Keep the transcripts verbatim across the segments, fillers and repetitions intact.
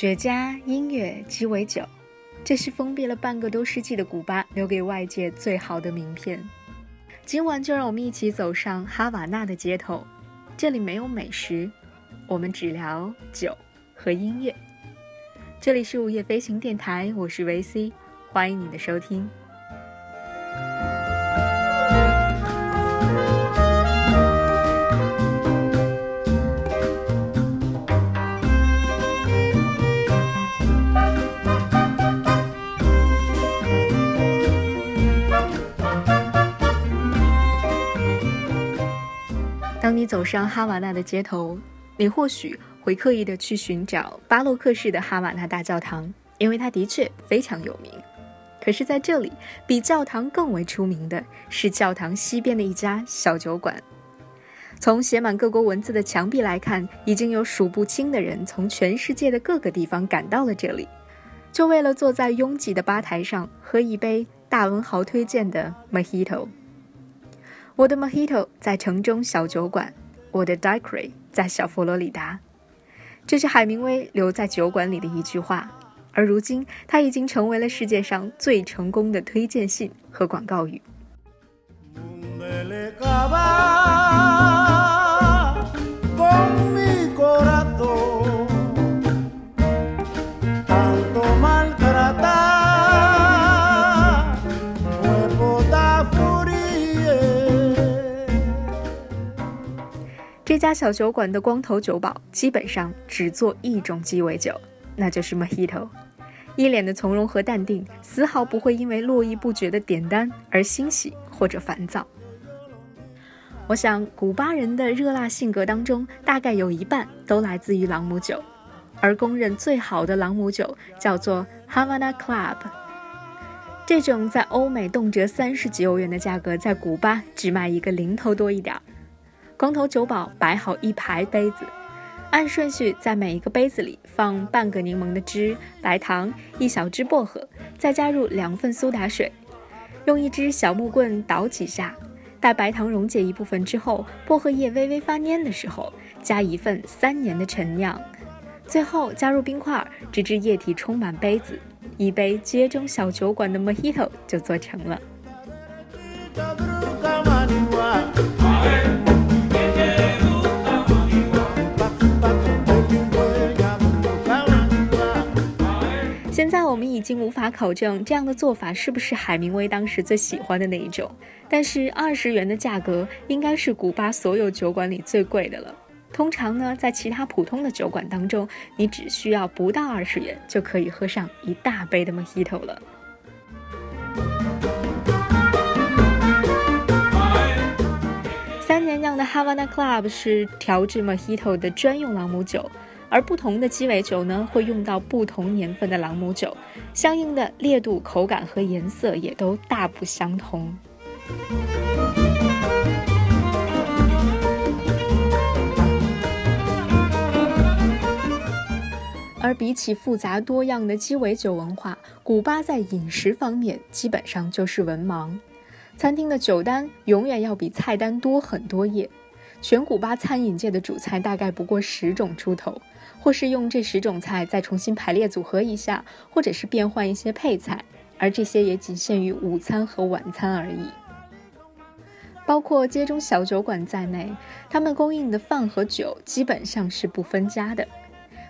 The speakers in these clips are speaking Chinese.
雪茄、音乐、鸡尾酒，这是封闭了半个多世纪的古巴留给外界最好的名片。今晚就让我们一起走上哈瓦那的街头，这里没有美食，我们只聊酒和音乐。这里是午夜飞行电台，我是维 C， 欢迎你的收听。当你走上哈瓦那的街头，你或许会刻意的去寻找巴洛克式的哈瓦那大教堂，因为它的确非常有名。可是在这里，比教堂更为出名的是教堂西边的一家小酒馆。从写满各国文字的墙壁来看，已经有数不清的人从全世界的各个地方赶到了这里，就为了坐在拥挤的吧台上喝一杯大文豪推荐的 Mojito。我的 Mojito 在城中小酒馆，我的 Daiquiri 在小佛罗里达。这是海明威留在酒馆里的一句话，而如今它已经成为了世界上最成功的推荐信和广告语。这家小酒馆的光头酒保基本上只做一种鸡尾酒，那就是 Mojito， 一脸的从容和淡定，丝毫不会因为络绎不绝的点单而欣喜或者烦躁。我想古巴人的热辣性格当中，大概有一半都来自于朗姆酒，而公认最好的朗姆酒叫做 Havana Club。 这种在欧美动辄三十几欧元的价格，在古巴只卖一个零头多一点。光头酒保摆好一排杯子，按顺序在每一个杯子里放半个柠檬的汁、白糖、一小支薄荷，再加入两份苏打水，用一只小木棍捣几下，待白糖溶解一部分之后，薄荷叶微微发蔫的时候，加一份三年的陈酿，最后加入冰块，直至液体充满杯子，一杯街中小酒馆的 Mojito 就做成了。现在我们已经无法考证这样的做法是不是海明威当时最喜欢的那一种，但是二十元的价格应该是古巴所有酒馆里最贵的了。通常呢，在其他普通的酒馆当中，你只需要不到二十元就可以喝上一大杯的 Mojito 了。三年酿的 Havana Club 是调制 Mojito 的专用朗姆酒。而不同的鸡尾酒呢，会用到不同年份的朗姆酒，相应的烈度、口感和颜色也都大不相同。而比起复杂多样的鸡尾酒文化，古巴在饮食方面基本上就是文盲，餐厅的酒单永远要比菜单多很多页。全古巴餐饮界的主菜大概不过十种出头，或是用这十种菜再重新排列组合一下，或者是变换一些配菜，而这些也仅限于午餐和晚餐而已。包括街中小酒馆在内，他们供应的饭和酒基本上是不分家的。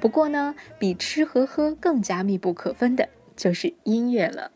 不过呢，比吃和喝更加密不可分的就是音乐了。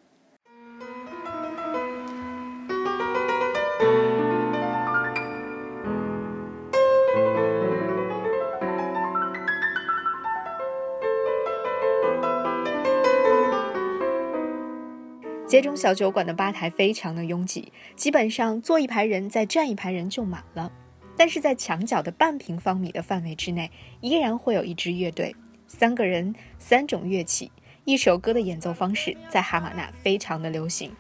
街中小酒馆的吧台非常的拥挤，基本上坐一排人再站一排人就满了，但是在墙角的半平方米的范围之内，依然会有一支乐队，三个人，三种乐器，一首歌的演奏方式在哈瓦那非常的流行。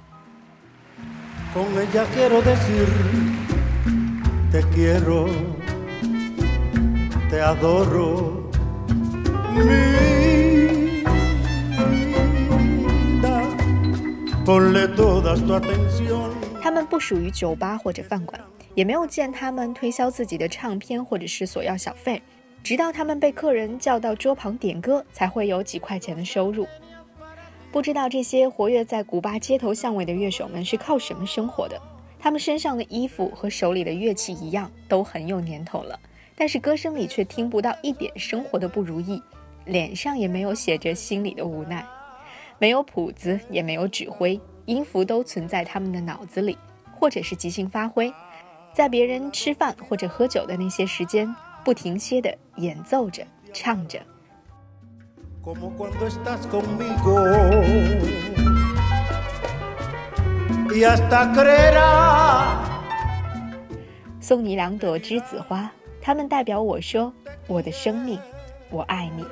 他们不属于酒吧或者饭馆，也没有见他们推销自己的唱片或者是索要小费，直到他们被客人叫到桌旁点歌，才会有几块钱的收入。不知道这些活跃在古巴街头巷尾的乐手们是靠什么生活的？他们身上的衣服和手里的乐器一样，都很有年头了，但是歌声里却听不到一点生活的不如意，脸上也没有写着心里的无奈，没有谱子，也没有指挥，音符都存在他们的脑子里，或者是即兴发挥，在别人吃饭或者喝酒的那些时间，不停歇地演奏着，唱着。Como cuando estás conmigo y hasta creerá 送你两朵栀子花，它们代表我说，我的生命，我爱你，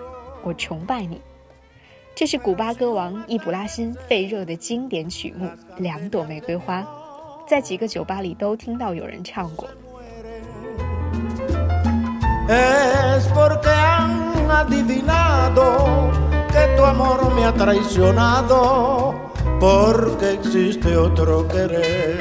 我崇拜你。这是古巴歌王易卜拉欣费热的经典曲目《两朵玫瑰花》，在几个酒吧里都听到有人唱过。Es porque han adivinado que tu amor me ha traicionado, porque existe otro querer。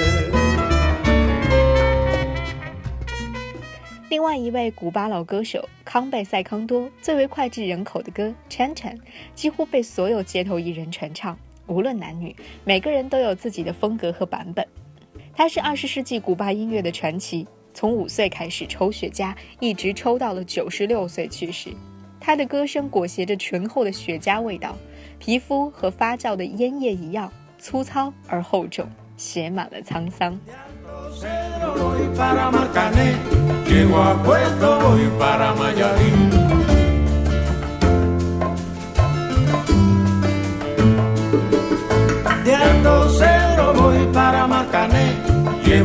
另外一位古巴老歌手康贝塞康多最为脍炙人口的歌《Chan Chan》几乎被所有街头艺人传唱，无论男女，每个人都有自己的风格和版本。他是二十世纪古巴音乐的传奇。从五岁开始抽雪茄，一直抽到了九十六岁去世。他的歌声裹挟着醇厚的雪茄味道，皮肤和发酵的烟叶一样粗糙而厚重，写满了沧桑。九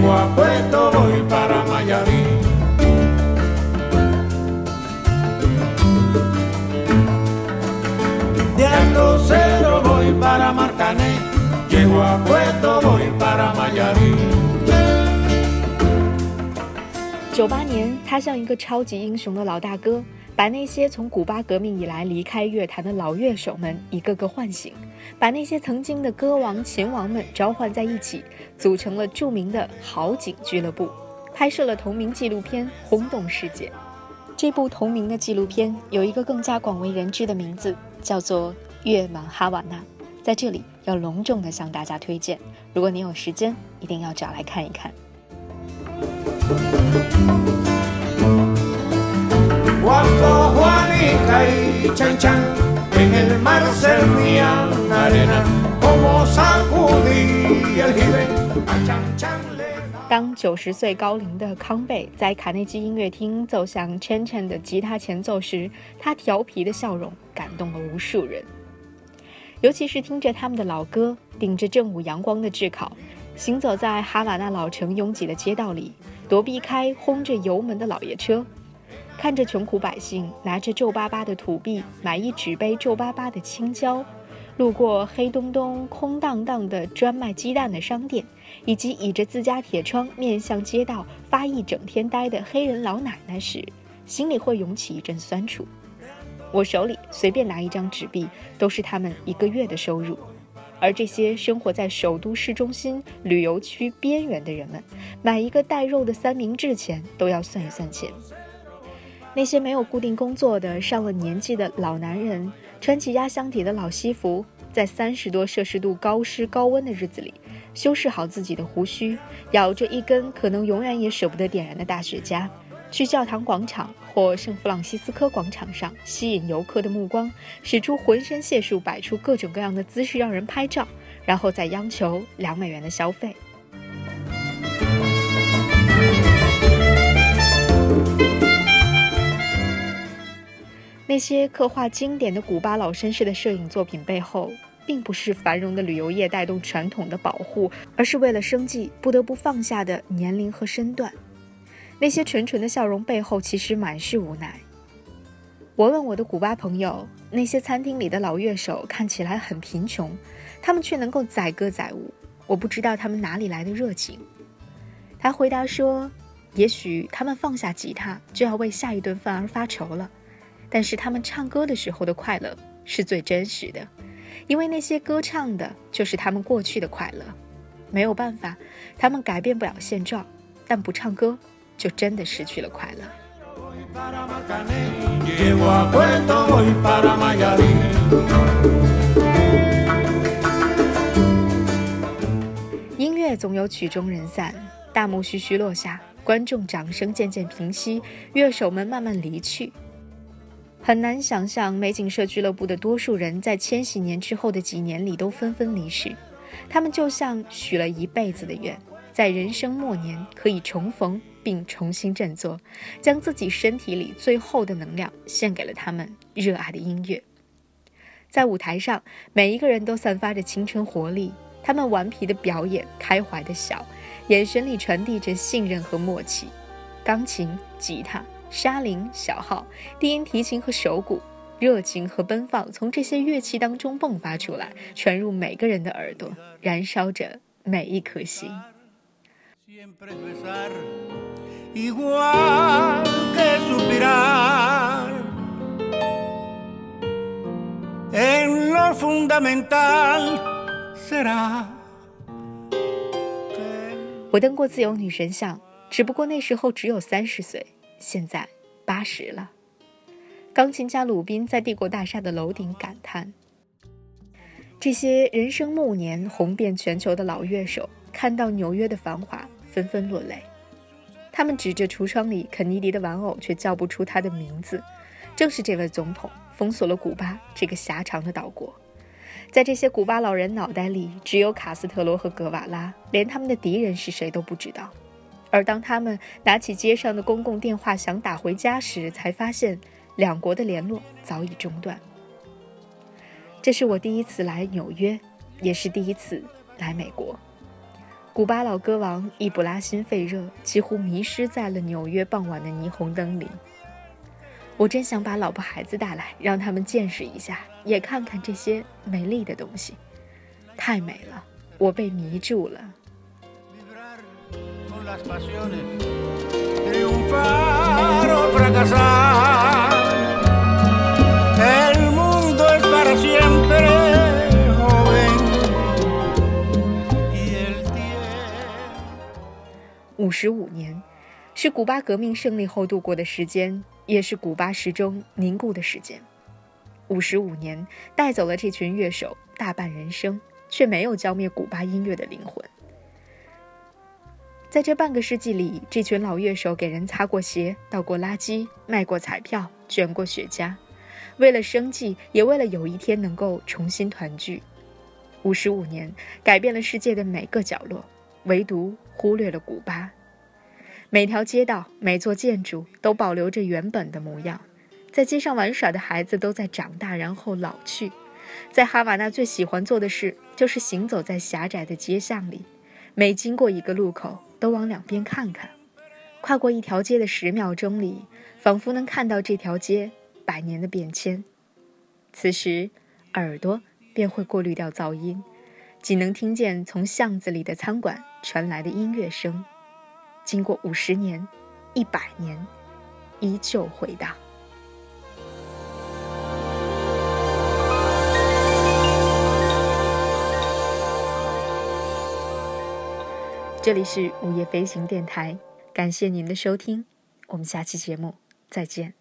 八年，他像一个超级英雄的老大哥，把那些从古巴革命以来离开乐坛的老乐手们一个个唤醒，把那些曾经的歌王琴王们召唤在一起，组成了著名的好景俱乐部，拍摄了同名纪录片，轰动世界。这部同名的纪录片有一个更加广为人知的名字，叫做《月满哈瓦那》。在这里要隆重地向大家推荐，如果你有时间，一定要找来看一看。当九十岁高龄的康贝在卡内基音乐厅奏响 Chan Chan 的吉他前奏时，他调皮的笑容感动了无数人。尤其是听着他们的老歌，顶着正午阳光的炙烤，行走在哈瓦那老城拥挤的街道里，躲避开轰着油门的老爷车，看着穷苦百姓拿着皱巴巴的土币买一纸杯皱巴巴的青椒，路过黑咚咚空荡荡的专卖鸡蛋的商店，以及倚着自家铁窗面向街道发一整天呆的黑人老奶奶时，心里会涌起一阵酸楚。我手里随便拿一张纸币，都是他们一个月的收入。而这些生活在首都市中心旅游区边缘的人们，买一个带肉的三明治钱都要算一算钱。那些没有固定工作的上了年纪的老男人，穿起压箱底的老西服，在三十多摄氏度高湿高温的日子里，修饰好自己的胡须，咬着一根可能永远也舍不得点燃的大雪茄，去教堂广场或圣弗朗西斯科广场上吸引游客的目光，使出浑身解数，摆出各种各样的姿势让人拍照，然后再央求两美元的消费。那些刻画经典的古巴老绅士的摄影作品背后，并不是繁荣的旅游业带动传统的保护，而是为了生计不得不放下的年龄和身段。那些纯纯的笑容背后，其实满是无奈。我问我的古巴朋友，那些餐厅里的老乐手看起来很贫穷，他们却能够载歌载舞，我不知道他们哪里来的热情。他回答说，也许他们放下吉他就要为下一顿饭而发愁了，但是他们唱歌的时候的快乐是最真实的，因为那些歌唱的就是他们过去的快乐。没有办法，他们改变不了现状，但不唱歌就真的失去了快乐。Llego a Puerto, voy para Mayarín.音乐总有曲终人散，大幕徐徐落下，观众掌声渐渐平息，乐手们慢慢离去。很难想象美景社俱乐部的多数人在千禧年之后的几年里都纷纷离世，他们就像许了一辈子的愿，在人生末年可以重逢并重新振作，将自己身体里最后的能量献给了他们热爱的音乐。在舞台上，每一个人都散发着青春活力，他们顽皮的表演，开怀的笑，眼神里传递着信任和默契。钢琴、吉他、沙铃、小号、低音提琴和手鼓，热情和奔放从这些乐器当中迸发出来，传入每个人的耳朵，燃烧着每一颗心。我登过自由女神像，只不过那时候只有三十岁，现在八十了。钢琴家鲁宾在帝国大厦的楼顶感叹，这些人生暮年红遍全球的老乐手看到纽约的繁华纷纷落泪，他们指着橱窗里肯尼迪的玩偶，却叫不出他的名字。正是这位总统封锁了古巴这个狭长的岛国。在这些古巴老人脑袋里，只有卡斯特罗和格瓦拉，连他们的敌人是谁都不知道。而当他们拿起街上的公共电话想打回家时，才发现两国的联络早已中断。这是我第一次来纽约，也是第一次来美国。古巴老歌王伊布拉辛·费热几乎迷失在了纽约傍晚的霓虹灯里。我真想把老婆孩子带来，让他们见识一下，也看看这些美丽的东西。太美了，我被迷住了。Las pasiones, triunfar o fracasar, el mundo es para siempre joven y el tiempo. 五十五年，是古巴革命胜利后度过的时间，也是古巴时钟凝固的时间。五十五年带走了这群乐手大半人生，却没有浇灭古巴音乐的灵魂。在这半个世纪里，这群老乐手给人擦过鞋，倒过垃圾，卖过彩票，卷过雪茄，为了生计，也为了有一天能够重新团聚。五十五年改变了世界的每个角落，唯独忽略了古巴。每条街道，每座建筑都保留着原本的模样，在街上玩耍的孩子都在长大然后老去。在哈瓦那最喜欢做的事，就是行走在狭窄的街巷里，每经过一个路口都往两边看看，跨过一条街的十秒钟里，仿佛能看到这条街百年的变迁。此时，耳朵便会过滤掉噪音，仅能听见从巷子里的餐馆传来的音乐声。经过五十年、一百年，依旧回荡。这里是午夜飞行电台，感谢您的收听，我们下期节目再见。